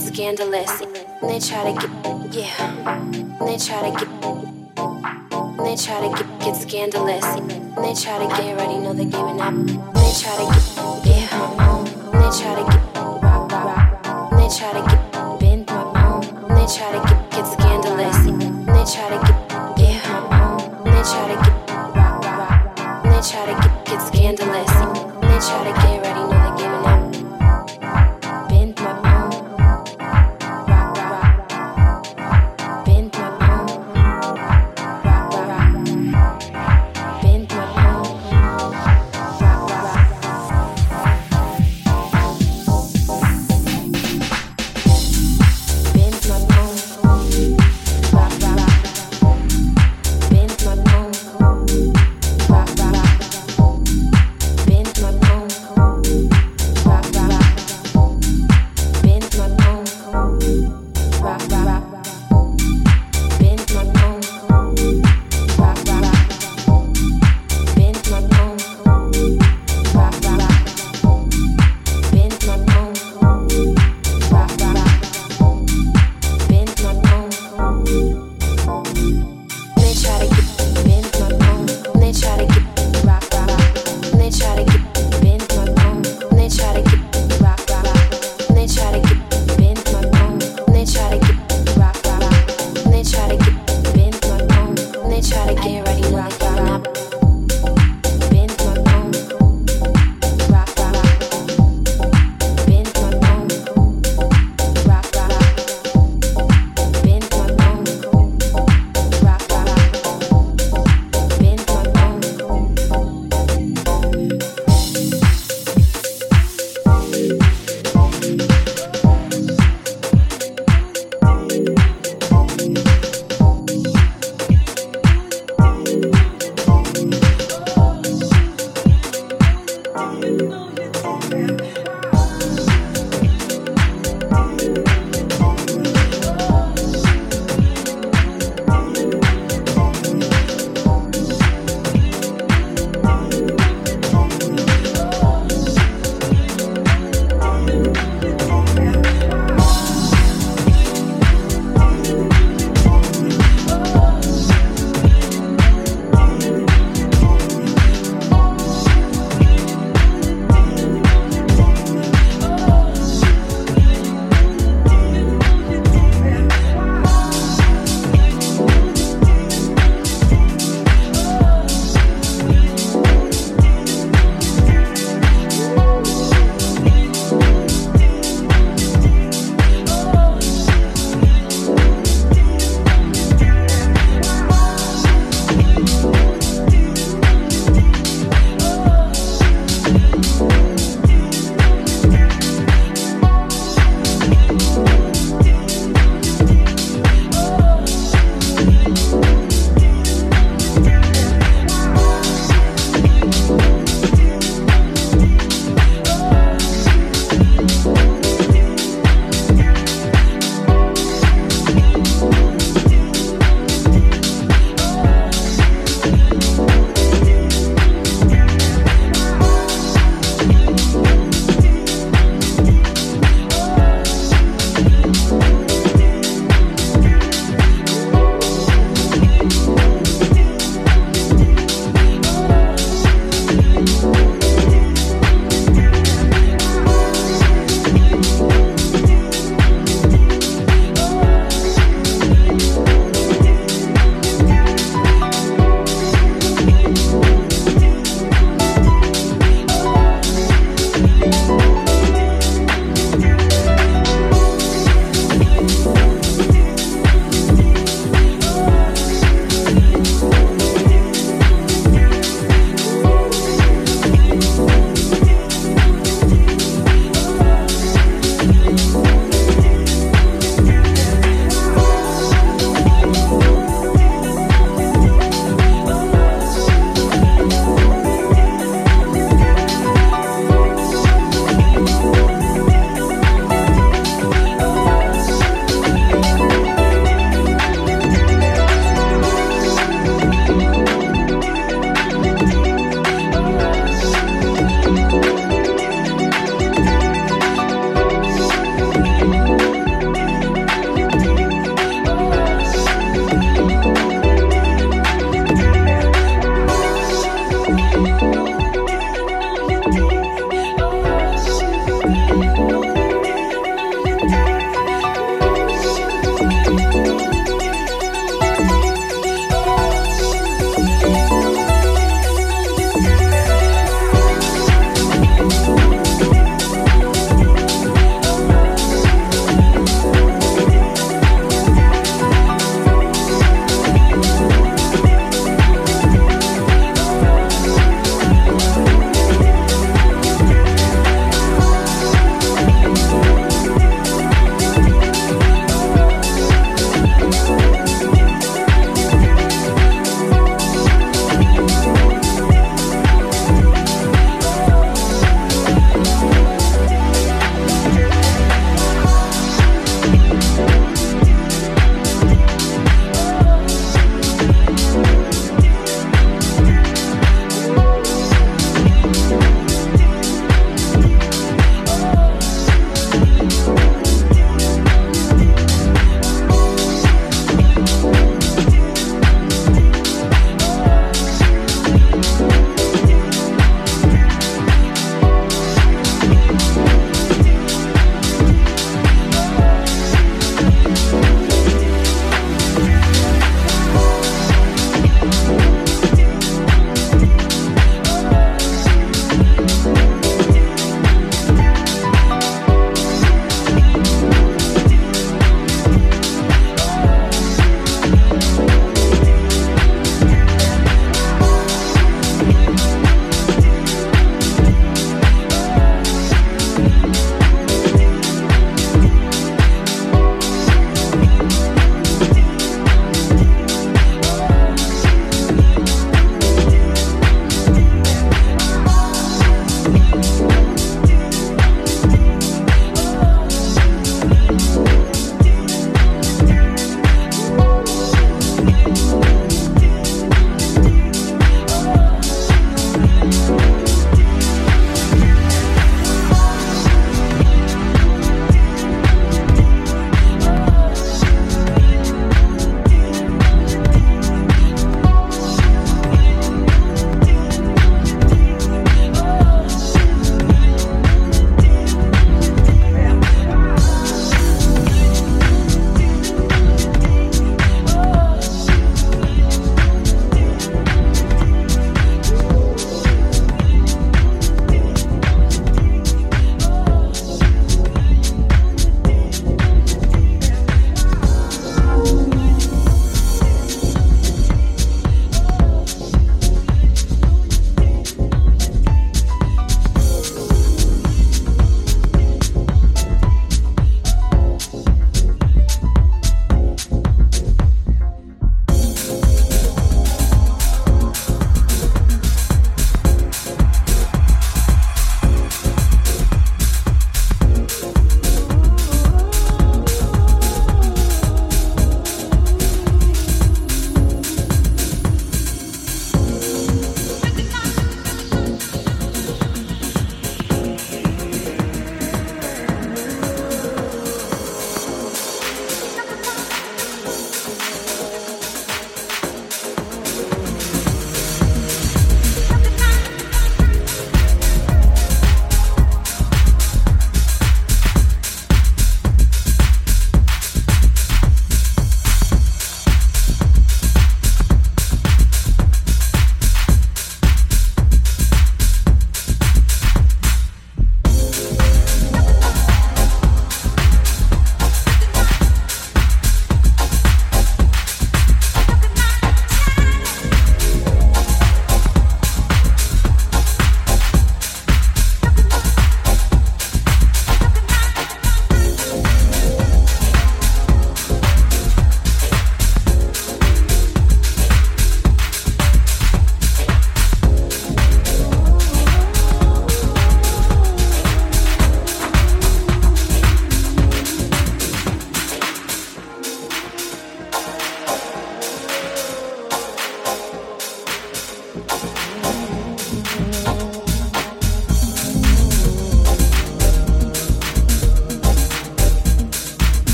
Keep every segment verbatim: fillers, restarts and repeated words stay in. Scandalous. And they try to get, yeah. And they try to get, and they try to get, get scandalous. And they try to get ready, know they're giving up. And they try to get, yeah. And they try to get, rock, rock, rock. And they try to get, bend my own. And they try to get, get scandalous. And they try to get, yeah. And they try to get, rock, rock, rock. And they try to get, get scandalous. And they try to get ready, know they're giving up. Bye.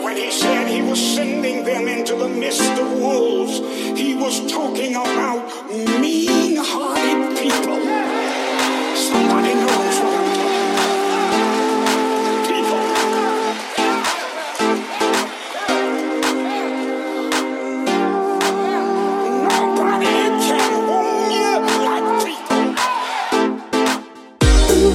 when he said he was sending them into the midst of wolves, he was talking about mean-hearted people. Somebody knows what I'm talking about. People. Nobody can warn you like people. Ooh.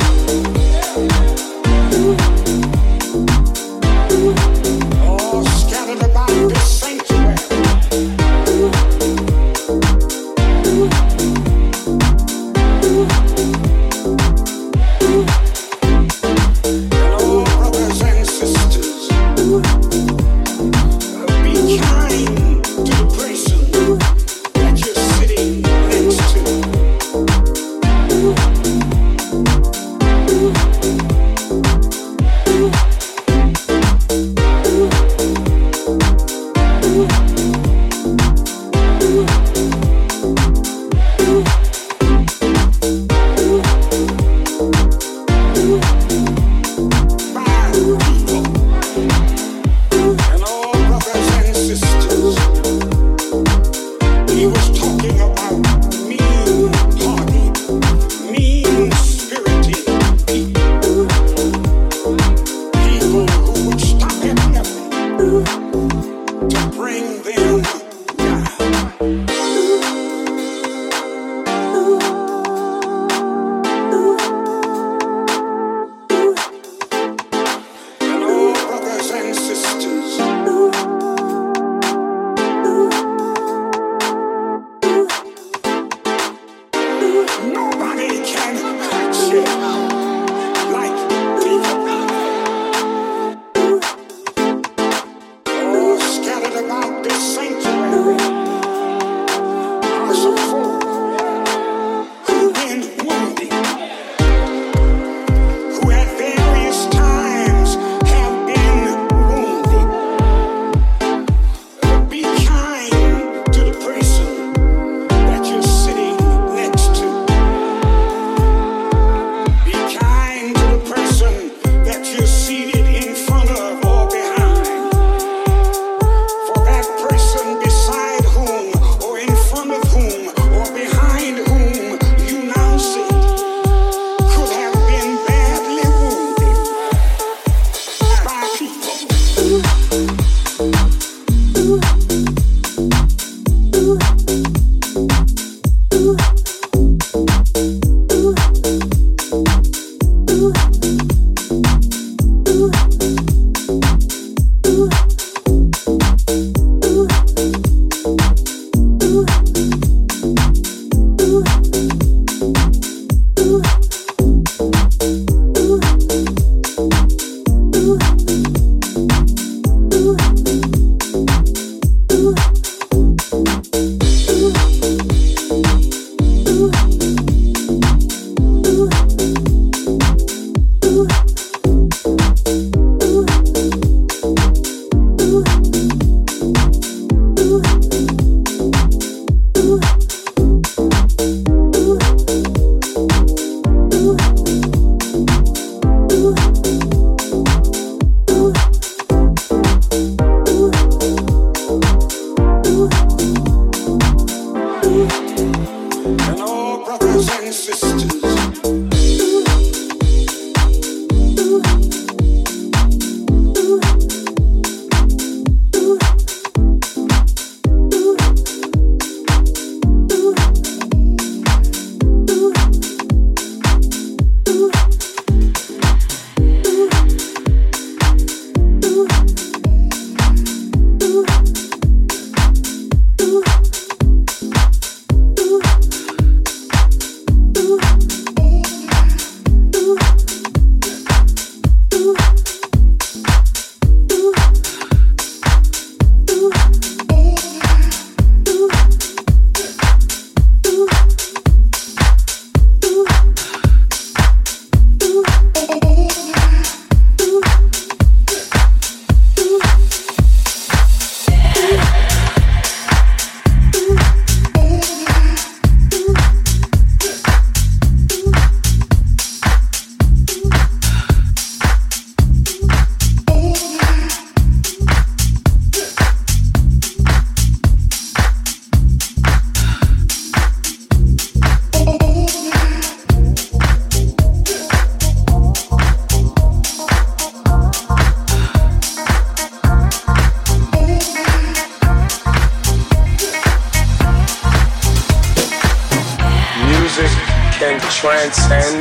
transcend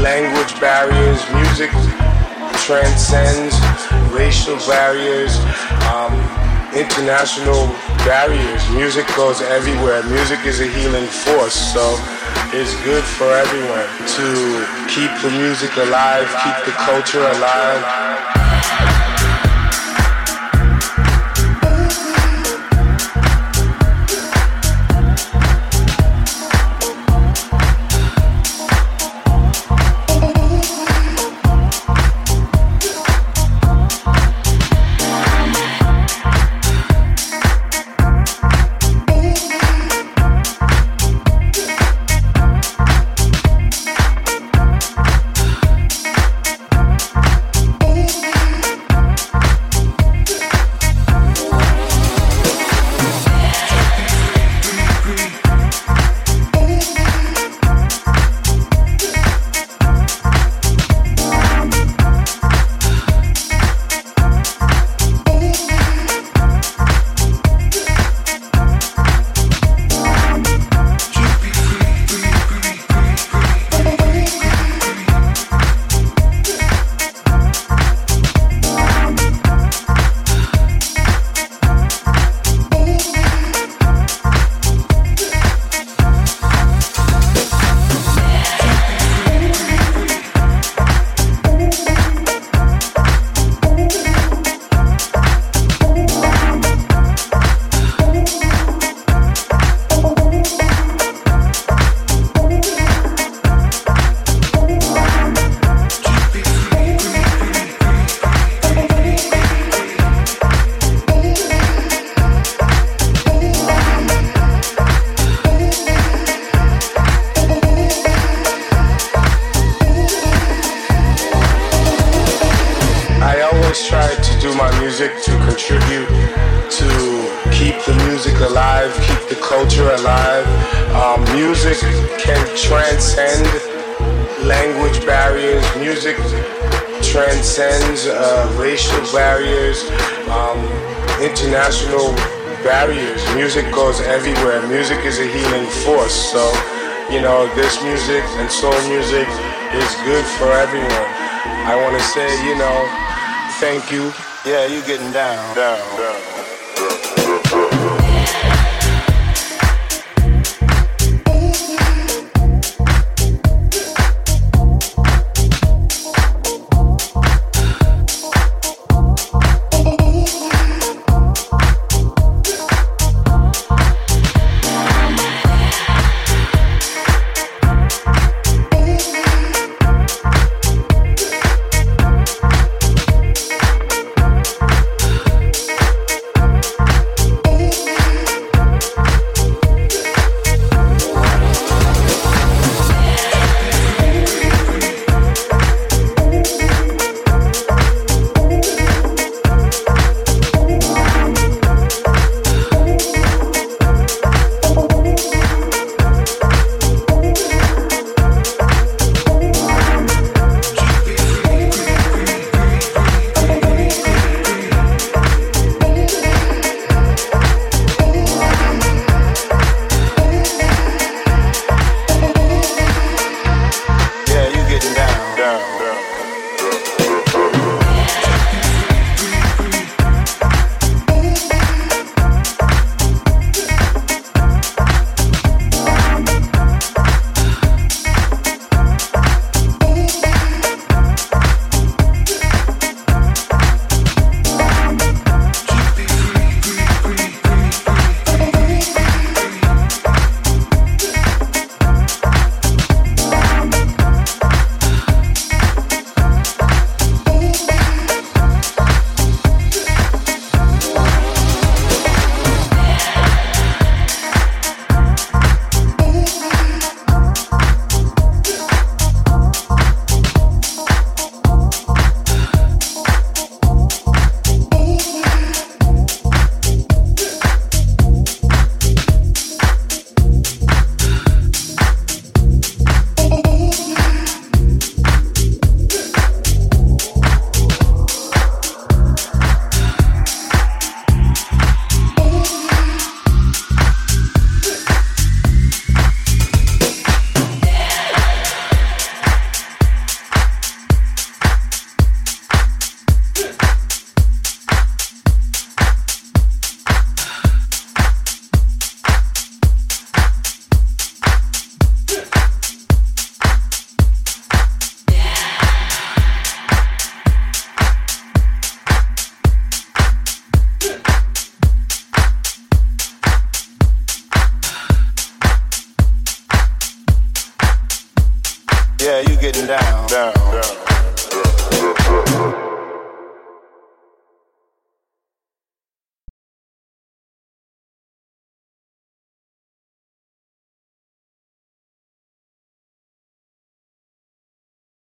language barriers. Music transcends racial barriers, um, international barriers. Music goes everywhere. Music is a healing force, so it's good for everyone to keep the music alive, keep the culture alive. This music and soul music is good for everyone. I want to say, you know, thank you. Yeah, you getting down, down, down. yeah, you getting down, down, down.